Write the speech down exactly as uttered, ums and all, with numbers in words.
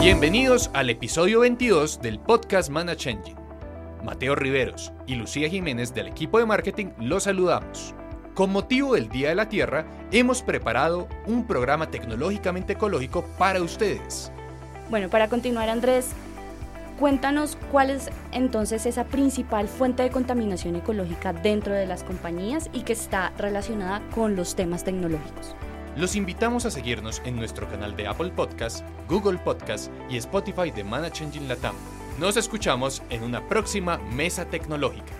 Bienvenidos al episodio veintidós del podcast ManageEngine. Mateo Riveros y Lucía Jiménez del equipo de marketing los saludamos. Con motivo del Día de la Tierra, hemos preparado un programa tecnológicamente ecológico para ustedes. Bueno, para continuar, Andrés, cuéntanos cuál es entonces esa principal fuente de contaminación ecológica dentro de las compañías y que está relacionada con los temas tecnológicos. Los invitamos a seguirnos en nuestro canal de Apple Podcasts, Google Podcasts y Spotify de ManageEngine Latam. Nos escuchamos en una próxima mesa tecnológica.